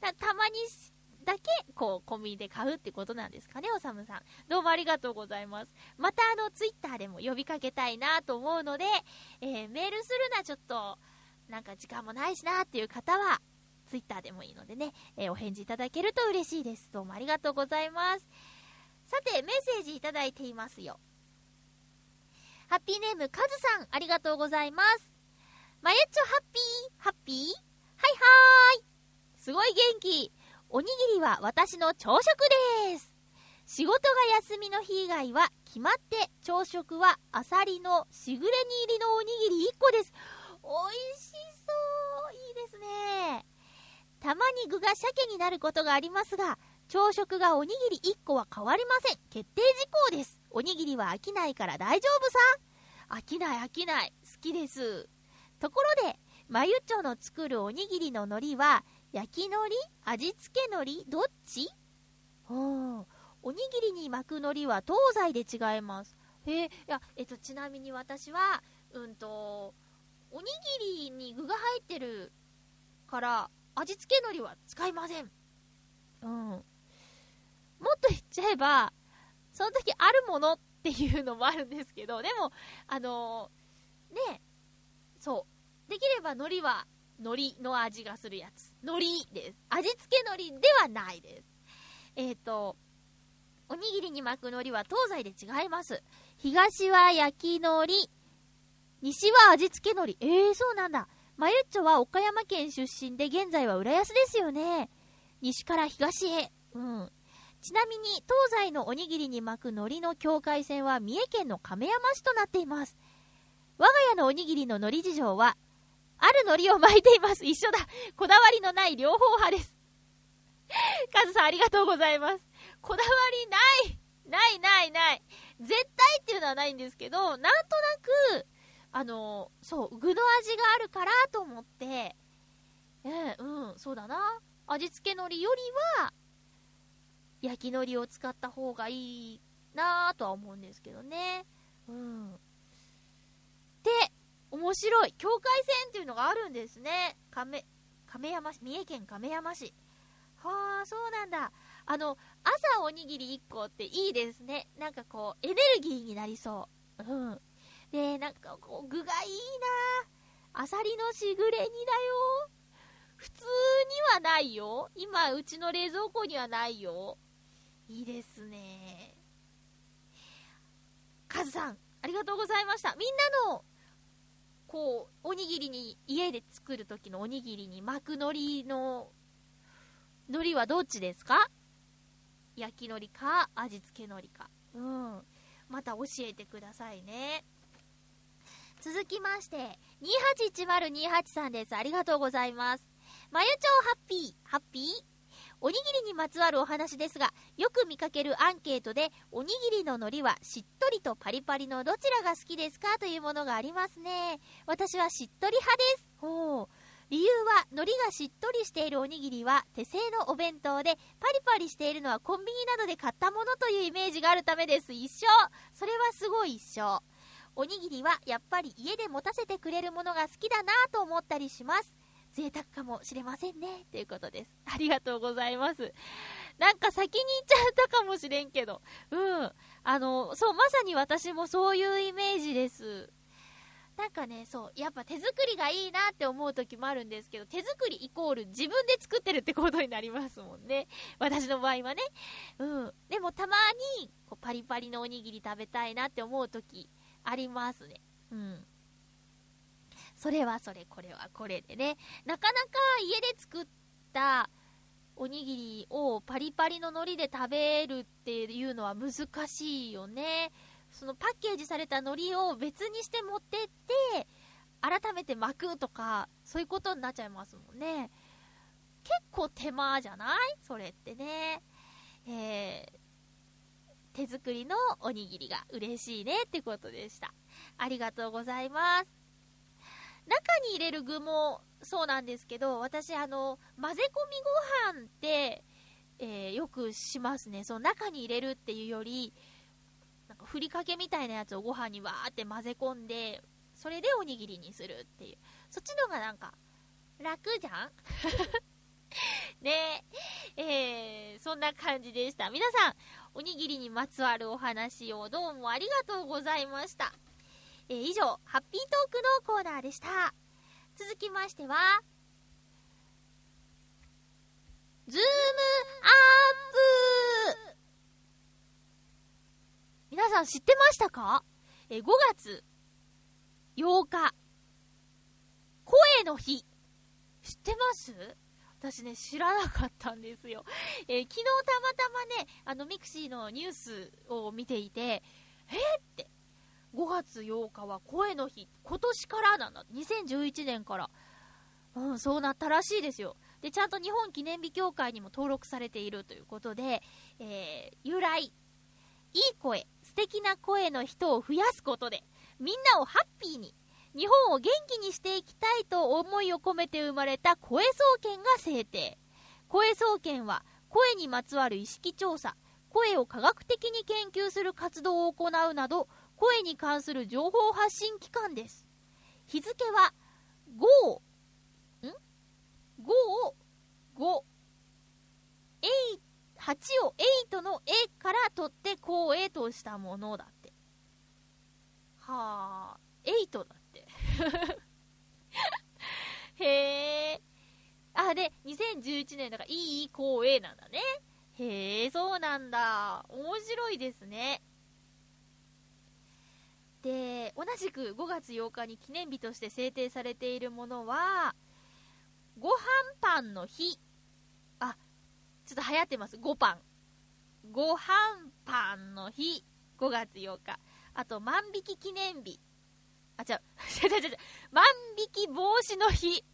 た、たまにしだけ、こう、コンビニで買うってことなんですかね、おさむさん。どうもありがとうございます。また、あの、ツイッターでも呼びかけたいなと思うので、えー、メールするな、ちょっと、なんか時間もないしなっていう方は、ツイッターでもいいのでね、えー、お返事いただけると嬉しいです。どうもありがとうございます。さて、メッセージいただいていますよ。ハッピーネーム、カズさん、ありがとうございます。まゆっちょ、ハッピー、ハッピー、はいはーい。すごい元気。おにぎりは私の朝食です。仕事が休みの日以外は決まって朝食はアサリのしぐれ煮入りのおにぎりいっこです。おいしそう。いいですね。たまに具が鮭になることがありますが、朝食がおにぎりいっこは変わりません。決定事項です。おにぎりは飽きないから大丈夫さ。飽きない飽きない。好きです。ところで、まゆっちょの作るおにぎりの海苔は、焼き海苔、味付け海苔、どっち？おにぎりに巻く海苔は東西で違います。へえ、いや、えっと、ちなみに私は、うんと、おにぎりに具が入ってるから、味付け海苔は使いません。うん。もっと言っちゃえば、その時あるものっていうのもあるんですけど、でも、あのー、ね、そう、できれば海苔は、海苔の味がするやつ。海苔です。味付け海苔ではないです。えっと、おにぎりに巻く海苔は東西で違います。東は焼き海苔、西は味付け海苔。えー、そうなんだ。まゆっちょは岡山県出身で現在は浦安ですよね。西から東へ。うん。ちなみに東西のおにぎりに巻く海苔の境界線は三重県の亀山市となっています。我が家のおにぎりの海苔事情は、ある海苔を巻いています。一緒だ。こだわりのない両方派です。カズさんありがとうございます。こだわりない。ないないない。絶対っていうのはないんですけど、なんとなく、あの、そう、具の味があるからと思って、えー、うん、そうだな。味付け海苔よりは、焼き海苔を使った方がいいなぁとは思うんですけどね。うん。で、面白い。境界線っていうのがあるんですね。亀、亀山市、三重県亀山市。はあ、そうなんだ。あの、朝おにぎりいっこっていいですね。なんかこう、エネルギーになりそう。うん。で、なんかこう、具がいいな。アサリのしぐれ煮だよ。普通にはないよ。今、うちの冷蔵庫にはないよ。いいですね。カズさん、ありがとうございました。みんなの、こうおにぎりに家で作る時のおにぎりに巻く海苔の海苔はどっちですか？焼き海苔か味付け海苔か、うん、また教えてくださいね。続きましてにはちいちまるにはちさんです。ありがとうございます。まゆちょうハッピーハッピー。おにぎりにまつわるお話ですが、よく見かけるアンケートでおにぎりの海苔はしっとりとパリパリのどちらが好きですかというものがありますね。私はしっとり派です。ほう。理由は海苔がしっとりしているおにぎりは手製のお弁当で、パリパリしているのはコンビニなどで買ったものというイメージがあるためです。一緒。それはすごい一緒。おにぎりはやっぱり家で持たせてくれるものが好きだなと思ったりします。贅沢かもしれませんねということです。ありがとうございます。なんか先に言っちゃったかもしれんけど、うん、あのそうまさに私もそういうイメージです。なんかね、そうやっぱ手作りがいいなって思う時もあるんですけど、手作りイコール自分で作ってるってことになりますもんね、私の場合はね、うん、でもたまにこうパリパリのおにぎり食べたいなって思う時ありますね、うん、それはそれこれはこれでね、なかなか家で作ったおにぎりをパリパリの海苔で食べるっていうのは難しいよね。そのパッケージされた海苔を別にして持ってって改めて巻くとか、そういうことになっちゃいますもんね。結構手間じゃない？それってね、えー、手作りのおにぎりが嬉しいねってことでした。ありがとうございます。中に入れる具もそうなんですけど、私あの混ぜ込みご飯って、えー、よくしますね。その中に入れるっていうよりなんかふりかけみたいなやつをご飯にわーって混ぜ込んで、それでおにぎりにするっていう、そっちの方がなんか楽じゃんねえ、えー、そんな感じでした。皆さんおにぎりにまつわるお話をどうもありがとうございました。えー、以上ハッピートークのコーナーでした。続きましてはズームアップ。皆さん知ってましたか？えごがつようか声の日知ってます？私ね知らなかったんですよ。え昨日たまたまねあのミクシーのニュースを見ていて、えー、ってごがつようかは声の日、今年からなんだ、にせんじゅういちねんから、うん、そうなったらしいですよ。でちゃんと日本記念日協会にも登録されているということで、えー、由来いい声、素敵な声の人を増やすことで、みんなをハッピーに、日本を元気にしていきたいと思いを込めて生まれた声総研が制定。声総研は、声にまつわる意識調査、声を科学的に研究する活動を行うなど、声に関する情報発信機関です。日付は、ご、ん ?ご をご、えい、はちをはちのえから取って声としたものだって。はぁはちだってへぇ。あでにせんじゅういちねんだからいい声なんだね。へぇ、そうなんだ。面白いですね。で同じくごがつようかに記念日として制定されているものはご飯パンの日。ちょっと流行ってます、ごパン、ご飯パンの日、ごがつようか。あと万引き記念日、あ、違う違う違う、万引き防止の日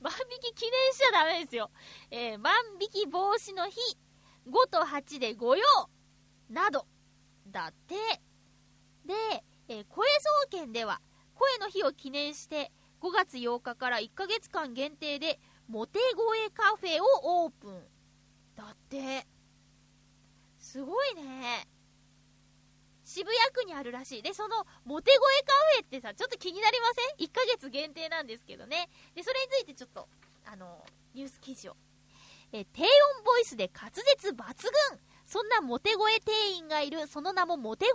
万引き記念しちゃダメですよ、えー、万引き防止の日、ごとはちで御用などだって。で、えー、声総研では声の日を記念してごがつようかからいっかげつかん限定でモテ声カフェをオープンだって。すごいね。渋谷区にあるらしい。でそのモテ声カフェってさ、ちょっと気になりません？いっかげつ限定なんですけどね。でそれについてちょっとあのニュース記事を、え低音ボイスで滑舌抜群、そんなモテ声店員がいる、その名もモテ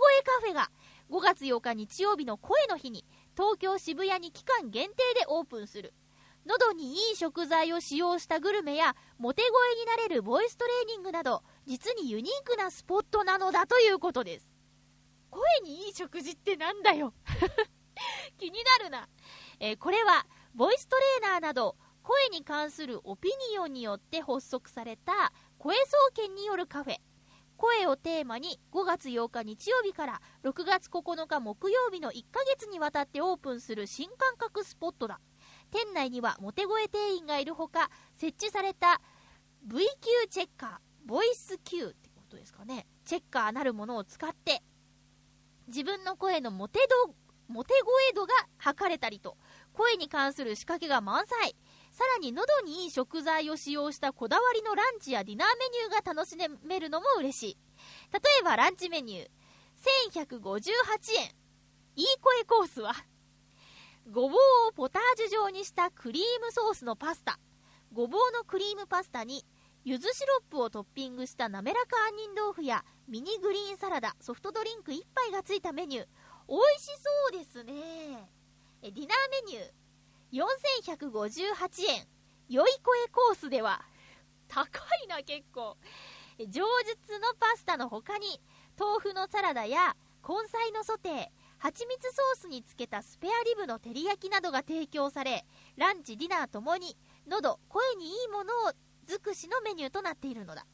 声カフェがごがつようか日曜日の声の日に東京渋谷に期間限定でオープンする。喉にいい食材を使用したグルメやモテ声になれるボイストレーニングなど、実にユニークなスポットなのだということです。声にいい食事ってなんだよ気になるな、えー、これはボイストレーナーなど声に関するオピニオンによって発足された声総研によるカフェ。声をテーマにごがつようか日曜日からろくがつここのか木曜日のいっかげつにわたってオープンする新感覚スポットだ。店内にはモテ声店員がいるほか、設置された ブイキュー チェッカー、ボイス Q ってことですかね、チェッカーなるものを使って自分の声のモテ度、モテ声度が測れたりと、声に関する仕掛けが満載。さらに喉にいい食材を使用したこだわりのランチやディナーメニューが楽しめるのも嬉しい。例えばランチメニューせんひゃくごじゅうはちえん、いい声コースはごぼうをポタージュ状にしたクリームソースのパスタ、ごぼうのクリームパスタに柚子シロップをトッピングした滑らか杏仁豆腐やミニグリーンサラダ、ソフトドリンクいっぱいがついたメニュー。美味しそうですね。えディナーメニューよんせんひゃくごじゅうはちえん、良い声コースでは高いな結構。上述のパスタの他に豆腐のサラダや根菜のソテー、蜂蜜ソースにつけたスペアリブの照り焼きなどが提供され、ランチディナーともに喉、声にいいものを尽くしのメニューとなっているのだ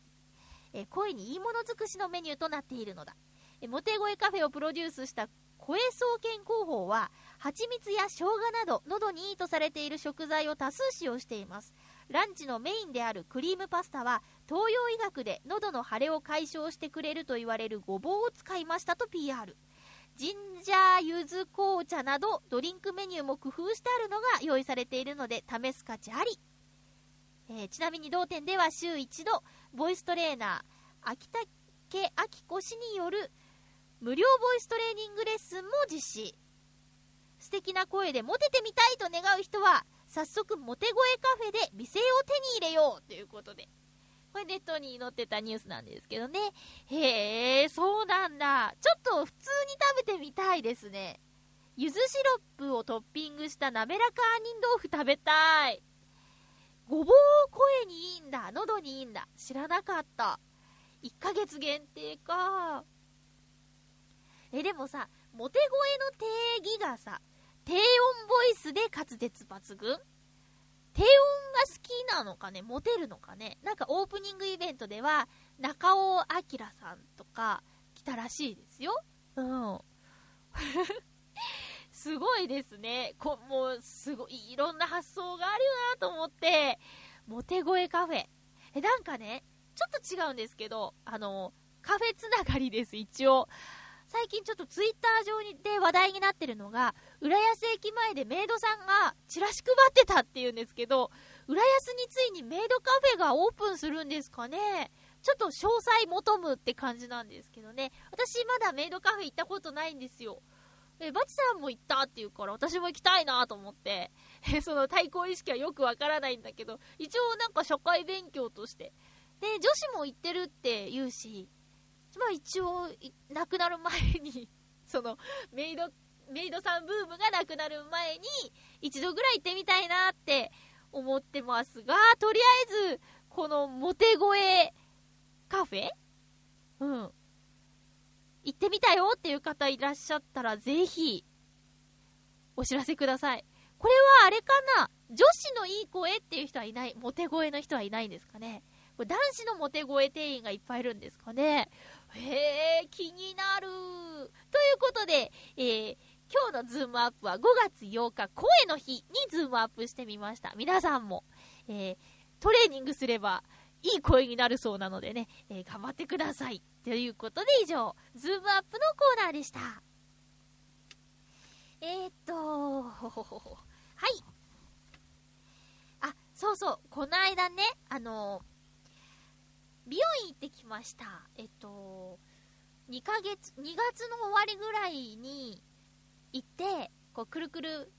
え声にいいもの尽くしのメニューとなっているのだ。えモテ声カフェをプロデュースした声総研広報は、蜂蜜や生姜など喉にいいとされている食材を多数使用しています。ランチのメインであるクリームパスタは、東洋医学で喉の腫れを解消してくれると言われるごぼうを使いましたと ピーアール。 ジンジャー柚子紅茶などドリンクメニューも工夫してあるのが用意されているので試す価値あり。えー、ちなみに同店では週一度ボイストレーナー秋竹明子氏による無料ボイストレーニングレッスンも実施。素敵な声でモテてみたいと願う人は早速モテ声カフェで美声を手に入れようということで、これネットに載ってたニュースなんですけどね。へー、そうなんだ。ちょっと普通に食べてみたいですね。柚子シロップをトッピングした滑らか杏仁豆腐食べたい。ごぼう声にいいんだ、喉にいいんだ、知らなかった。いっかげつ限定か。えでもさ、モテ声の定義がさ、低音ボイスで滑舌抜群、低音が好きなのかね、モテるのかね。なんかオープニングイベントでは中尾明さんとか来たらしいですよ。うんすごいですね。こもうすごい、いろんな発想があるよなと思って。モテ声カフェ、えなんかね、ちょっと違うんですけど、あのカフェつながりです。一応最近ちょっとツイッター上にで話題になってるのが、浦安駅前でメイドさんがチラシ配ってたっていうんですけど、浦安についにメイドカフェがオープンするんですかね。ちょっと詳細求むって感じなんですけどね。私まだメイドカフェ行ったことないんですよ。えバチさんも行ったっていうから、私も行きたいなと思ってその対抗意識はよくわからないんだけど、一応なんか社会勉強としてで女子も行ってるって言うし、まあ一応亡くなる前にそのメイドメイドさんブームがなくなる前に一度ぐらい行ってみたいなって思ってますが、とりあえずこのモテ声カフェ、うん行ってみたよっていう方いらっしゃったら、ぜひお知らせください。これはあれかな、女子のいい声っていう人はいない、モテ声の人はいないんですかね。これ男子のモテ声店員がいっぱいいるんですかね。へー、気になる。ということで、えー、今日のズームアップはごがつようか声の日にズームアップしてみました。皆さんも、えー、トレーニングすればいい声になるそうなのでね、えー、頑張ってください。ということで以上、ズームアップのコーナーでした。えー、っとほほほほはい、あ、そうそう、この間ね、あのー、美容院行ってきました。えっとにかげつ、にがつの終わりぐらいに行って、こうくるくる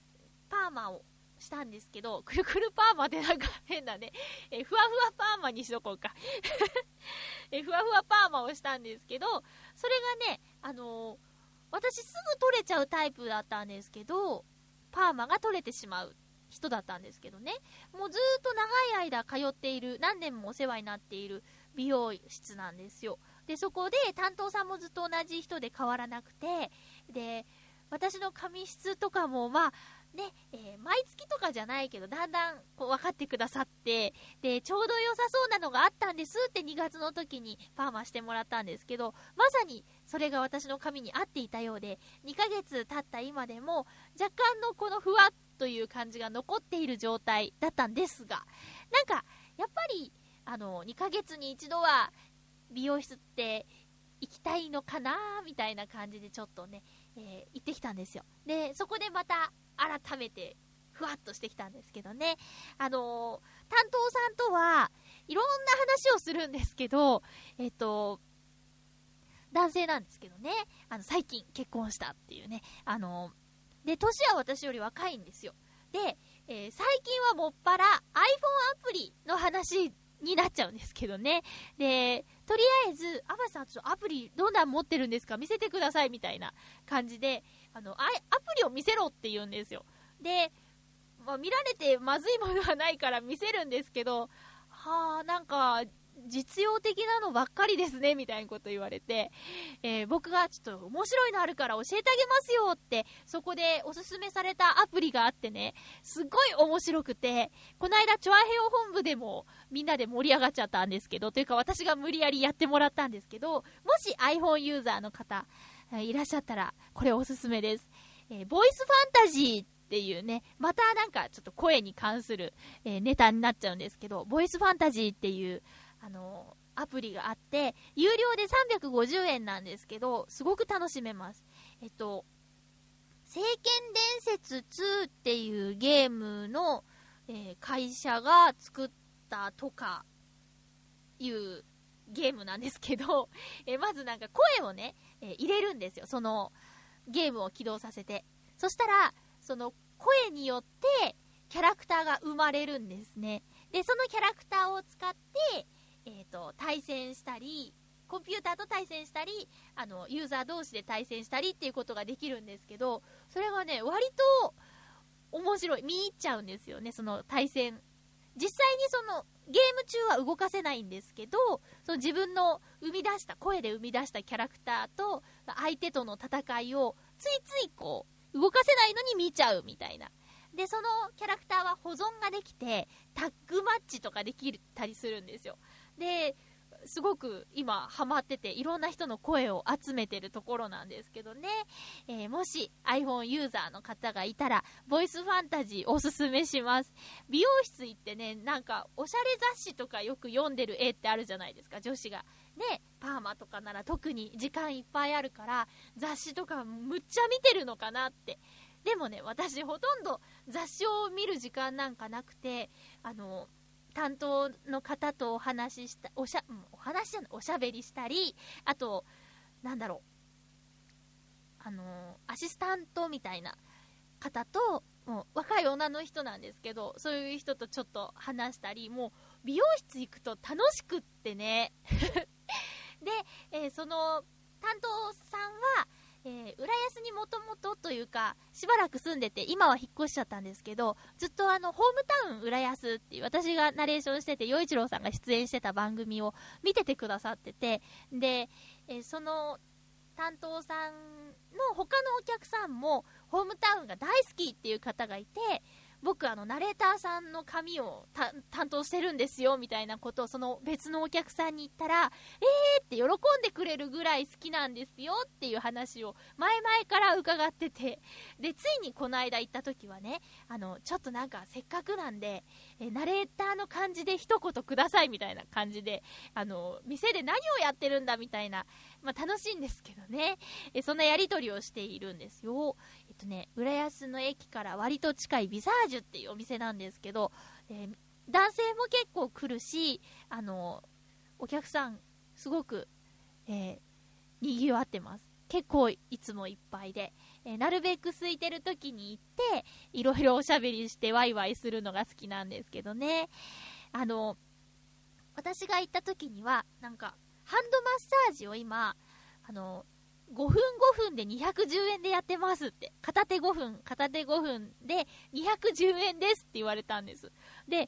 パーマをしたんですけど、くるくるパーマってなんか変だね。えふわふわパーマにしとこうかえふわふわパーマをしたんですけど、それがね、あのー、私すぐ取れちゃうタイプだったんですけど、パーマが取れてしまう人だったんですけどね、もうずっと長い間通っている、何年もお世話になっている美容室なんですよ。でそこで担当さんもずっと同じ人で変わらなくて、で私の髪質とかもまあで、えー、毎月とかじゃないけど、だんだんこう分かってくださって、で、ちょうど良さそうなのがあったんですってにがつの時にパーマしてもらったんですけど、まさにそれが私の髪に合っていたようで、にかげつ経った今でも若干のこのふわっという感じが残っている状態だったんですが、なんかやっぱりあのにかげつに一度は美容室って行きたいのかなみたいな感じでちょっとね、えー、行ってきたんですよ。でそこでまた改めてふわっとしてきたんですけどね、あのー、担当さんとはいろんな話をするんですけど、えっと男性なんですけどね、あの最近結婚したっていうね、あのー、で年は私より若いんですよ。で、えー、最近はもっぱら iPhone アプリの話になっちゃうんですけどね。で、とりあえずアマさんちょっとアプリどんなん持ってるんですか見せてくださいみたいな感じで、あのアプリを見せろって言うんですよ。で、まあ、見られてまずいものはないから見せるんですけど、はあなんか実用的なのばっかりですねみたいなこと言われて、えー、僕がちょっと面白いのあるから教えてあげますよってそこでおすすめされたアプリがあってね、すごい面白くて、この間チョアヘオ本部でもみんなで盛り上がっちゃったんですけど、というか私が無理やりやってもらったんですけど、もし iPhone ユーザーの方いらっしゃったらこれおすすめです。えー、ボイスファンタジーっていうね、またなんかちょっと声に関する、えー、ネタになっちゃうんですけど、ボイスファンタジーっていうあのアプリがあって有料でさんびゃくごじゅうえんなんですけど、すごく楽しめます。えっと聖剣伝説ツーっていうゲームの、えー、会社が作ったとかいうゲームなんですけど、えー、まずなんか声をね、えー、入れるんですよ。そのゲームを起動させて、そしたらその声によってキャラクターが生まれるんですね。でそのキャラクターを使ってえーと、対戦したり、コンピューターと対戦したり、あのユーザー同士で対戦したりっていうことができるんですけど、それがね割と面白い、見入っちゃうんですよね。その対戦、実際にそのゲーム中は動かせないんですけど、その自分の生み出した声で生み出したキャラクターと相手との戦いをついついこう動かせないのに見ちゃうみたいな。でそのキャラクターは保存ができてタッグマッチとかできたりするんですよ。ですごく今ハマってて、いろんな人の声を集めてるところなんですけどね、えー、もし iPhone ユーザーの方がいたらボイスファンタジーおすすめします。美容室行ってね、なんかおしゃれ雑誌とかよく読んでる絵ってあるじゃないですか、女子がね。パーマとかなら特に時間いっぱいあるから雑誌とかむっちゃ見てるのかなって。でもね、私ほとんど雑誌を見る時間なんかなくて、あの担当の方とお話しした、おしゃ、うん、お話じゃない、おしゃべりしたり、あと、なんだろう、あのー、アシスタントみたいな方と、もう若い女の人なんですけど、そういう人とちょっと話したり、もう美容室行くと楽しくってね。で、えー、その担当さんは、えー、浦安にもともとというかしばらく住んでて、今は引っ越しちゃったんですけど、ずっとあのホームタウン浦安っていう、私がナレーションしてて陽一郎さんが出演してた番組を見ててくださってて、で、えー、その担当さんの他のお客さんもホームタウンが大好きっていう方がいて、僕あのナレーターさんの髪を担当してるんですよみたいなことをその別のお客さんに言ったら、えーって喜んでくれるぐらい好きなんですよっていう話を前々から伺ってて、でついにこの間行った時はね、あのちょっとなんかせっかくなんでえナレーターの感じで一言くださいみたいな感じで、あの店で何をやってるんだみたいな、まあ、楽しいんですけどね、えそんなやり取りをしているんですよ。えっとね、浦安の駅から割と近いビサージュっていうお店なんですけど、えー、男性も結構来るし、あのお客さんすごく、えー、にぎわってます。結構いつもいっぱいで、えー、なるべく空いてる時に行っていろいろおしゃべりしてワイワイするのが好きなんですけどね、あの私が行った時にはなんかハンドマッサージを今あのごふんごふんでにひゃくじゅうえんでやってますって、片手ごふん片手ごふんでにひゃくじゅうえんですって言われたんです。で、えー、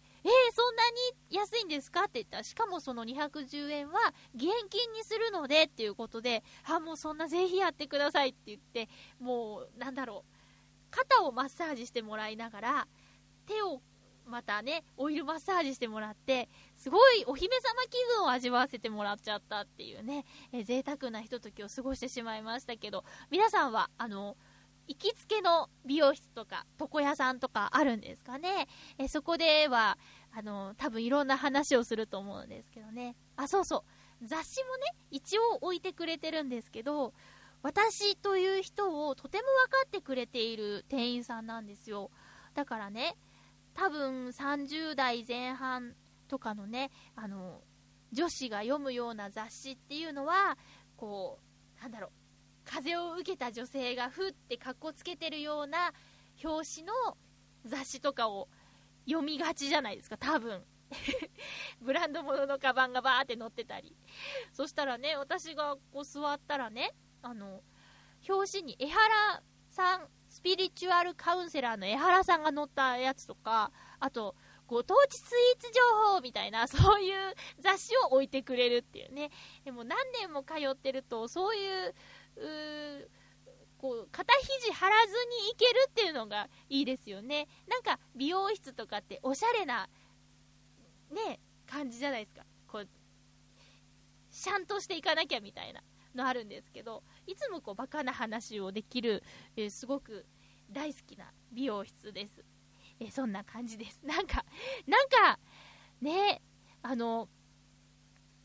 そんなに安いんですかって言ったら、しかもそのにひゃくじゅうえんは現金にするのでっていうことで、あもうそんなぜひやってくださいって言って、もうなんだろう肩をマッサージしてもらいながら、手をまたねオイルマッサージしてもらって、すごいお姫様気分を味わわせてもらっちゃったっていうね、え贅沢なひとときを過ごしてしまいましたけど、皆さんはあの行きつけの美容室とか床屋さんとかあるんですかね。えそこではあの多分いろんな話をすると思うんですけどね。あ、そうそう、雑誌もね一応置いてくれてるんですけど、私という人をとても分かってくれている店員さんなんですよ。だからね、多分さんじゅうだいぜんはんとかのね、あの女子が読むような雑誌っていうのは、こうなんだろう、風を受けた女性がふってかっこつけてるような表紙の雑誌とかを読みがちじゃないですか、多分ブランド物のカバンがバーって載ってたり、そしたらね、私がこう座ったらね、あの表紙に江原さん、スピリチュアルカウンセラーの江原さんが載ったやつとか、あとご当地スイーツ情報みたいな、そういう雑誌を置いてくれるっていうね。でも何年も通ってると、そういう、うー、こう肩肘張らずにいけるっていうのがいいですよね。なんか美容室とかっておしゃれなね感じじゃないですか、こうシャンとしていかなきゃみたいなのあるんですけど、いつもこうバカな話をできる、えー、すごく大好きな美容室です、えー、そんな感じです。なんかなんかね、あの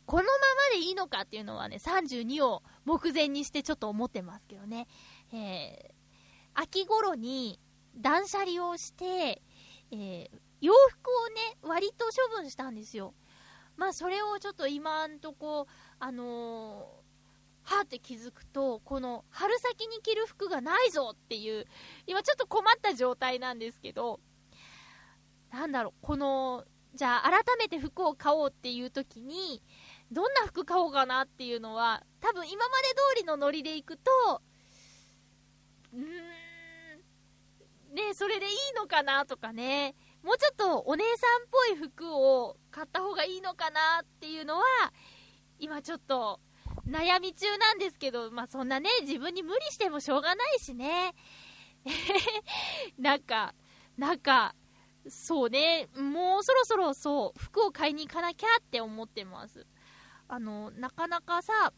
このままでいいのかっていうのはね、さんじゅうにを目前にしてちょっと思ってますけどね、えー、秋頃に断捨離をして、えー、洋服をね割と処分したんですよ。まあそれをちょっと今んとこあのーはーって気づくと、この春先に着る服がないぞっていう、今ちょっと困った状態なんですけど、なんだろう、このじゃあ改めて服を買おうっていう時にどんな服買おうかなっていうのは、多分今まで通りのノリでいくと、うーんね、それでいいのかなとかね、もうちょっとお姉さんっぽい服を買った方がいいのかなっていうのは今ちょっと悩み中なんですけど、まあそんなね自分に無理してもしょうがないしねなんかなんかそうね、もうそろそろそう服を買いに行かなきゃって思ってます。あのなかなかさ、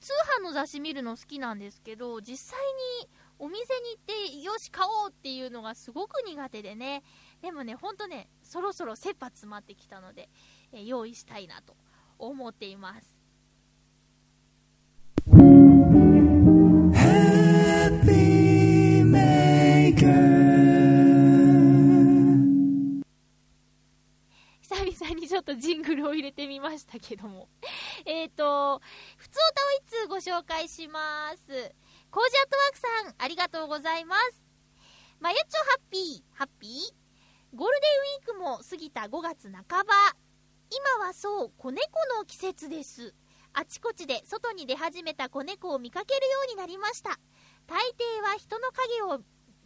通販の雑誌見るの好きなんですけど、実際にお店に行ってよし買おうっていうのがすごく苦手でね。でもね、ほんとね、そろそろ切羽詰まってきたので、え用意したいなと思っています。久々にちょっとジングルを入れてみましたけどもえっと普通歌を一通ご紹介します。コージアットワークさん、ありがとうございます。まゆっちょ、ハッピーハッピー。ゴールデンウィークも過ぎたごがつなかば、今はそう子猫の季節です。あちこちで外に出始めた子猫を見かけるようになりました。大抵は人の影を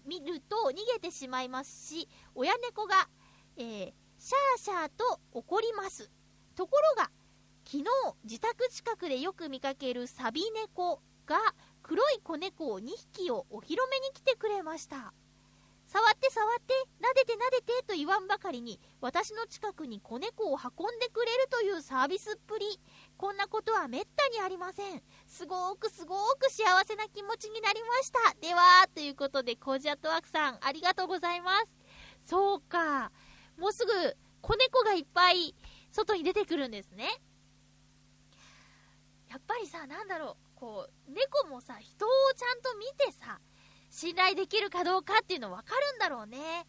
見ると逃げてしまいますし、親猫が、えーシャーシャーと怒ります。ところが昨日自宅近くでよく見かけるサビ猫が黒い子猫をにひきをお披露目に来てくれました。触って触って、撫でて撫でてと言わんばかりに、私の近くに子猫を運んでくれるというサービスっぷり。こんなことはめったにありません。すごーくすごーく幸せな気持ちになりました。ではということで、コージアットワークさん、ありがとうございます。そうか、もうすぐ子猫がいっぱい外に出てくるんですね。やっぱりさ、なんだろう、こう猫もさ、人をちゃんと見てさ、信頼できるかどうかっていうの分かるんだろうね。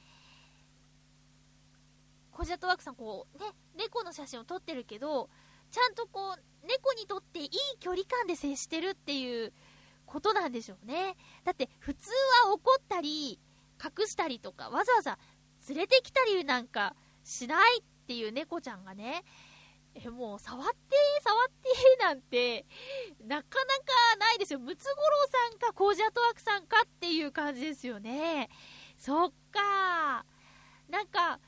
コジャットワークさん、こうね猫の写真を撮ってるけど、ちゃんとこう猫にとっていい距離感で接してるっていうことなんでしょうね。だって普通は怒ったり隠したりとか、わざわざ連れてきたりなんかしないっていう猫ちゃんがね、えもう触って触ってなんてなかなかないですよ。ムツゴロウさんかコージアトワークさんかっていう感じですよね。そっか、なんか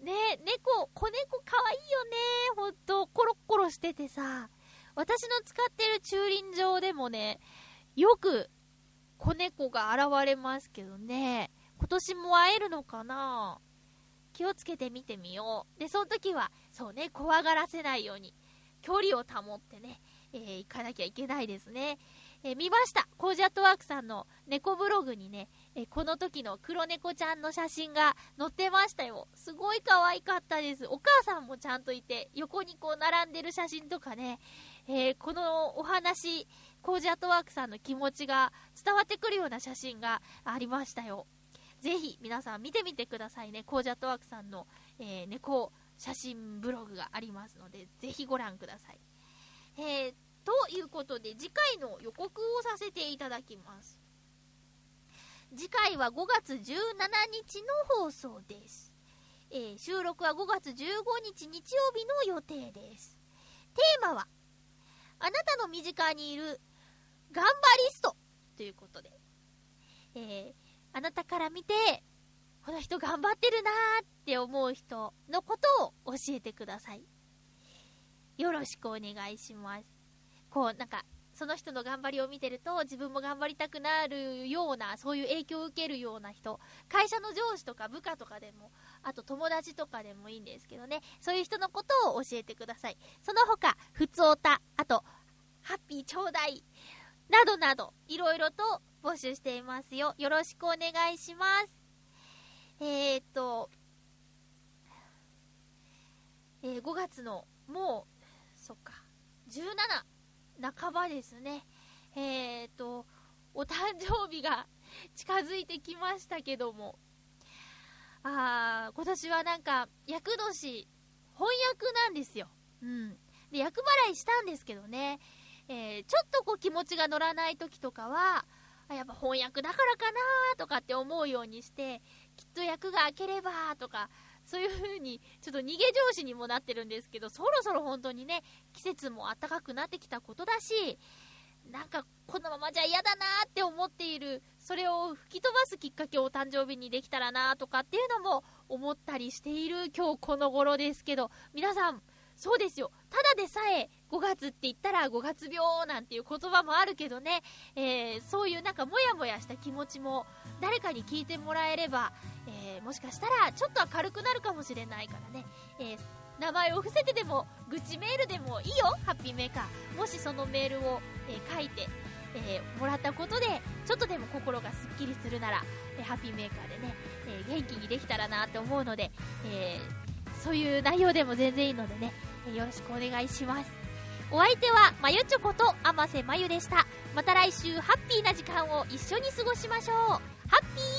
ね、猫子猫かわいいよね。ほんとコロッコロしててさ、私の使ってる駐輪場でもね、よく子猫が現れますけどね、今年も会えるのかな。気をつけて見てみよう。で、その時はそうね、怖がらせないように距離を保ってね、えー、行かなきゃいけないですね。えー、見ました、コージアットワークさんの猫ブログにね、えー、この時の黒猫ちゃんの写真が載ってましたよ。すごい可愛かったです。お母さんもちゃんといて、横にこう並んでる写真とかね、えー、このお話、コージアットワークさんの気持ちが伝わってくるような写真がありましたよ。ぜひ皆さん見てみてくださいね。コージャットワークさんの、えー、猫写真ブログがありますので、ぜひご覧ください。えー、ということで、次回の予告をさせていただきます。次回はごがつじゅうしちにちの放送です。えー、収録はごがつじゅうごにち日曜日の予定です。テーマは、あなたの身近にいる頑張りストということで、えーあなたから見てこの人頑張ってるなーって思う人のことを教えてください。よろしくお願いします。こうなんかその人の頑張りを見てると自分も頑張りたくなるような、そういう影響を受けるような人、会社の上司とか部下とかでも、あと友達とかでもいいんですけどね、そういう人のことを教えてください。その他ふつおた、あとハッピーちょうだいなどなど、いろいろと募集していますよ。よろしくお願いします。えー、っと、えー、ごがつのもうそっかじゅうなななかばですね。えー、っとお誕生日が近づいてきましたけども、あー今年はなんか厄年翻訳なんですよ。うん。で厄払いしたんですけどね。えー、ちょっとこう気持ちが乗らない時とかは、やっぱ翻訳だからかなとかって思うようにして、きっと役が明ければとか、そういう風にちょっと逃げ上司にもなってるんですけど、そろそろ本当にね、季節も暖かくなってきたことだし、なんかこのままじゃ嫌だなって思っている、それを吹き飛ばすきっかけを誕生日にできたらなとかっていうのも思ったりしている今日この頃ですけど、皆さんそうですよ。ただでさえごがつって言ったらごがつ病なんていう言葉もあるけどね、えー、そういうなんかモヤモヤした気持ちも誰かに聞いてもらえれば、えー、もしかしたらちょっとは軽くなるかもしれないからね、えー、名前を伏せてでも愚痴メールでもいいよ。ハッピーメーカー、もしそのメールを、えー、書いて、えー、もらったことでちょっとでも心がすっきりするなら、えー、ハッピーメーカーでね、えー、元気にできたらなと思うので、えー、そういう内容でも全然いいのでね、よろしくお願いします。お相手はまゆちょこと天瀬まゆでした。また来週ハッピーな時間を一緒に過ごしましょう。ハッピー。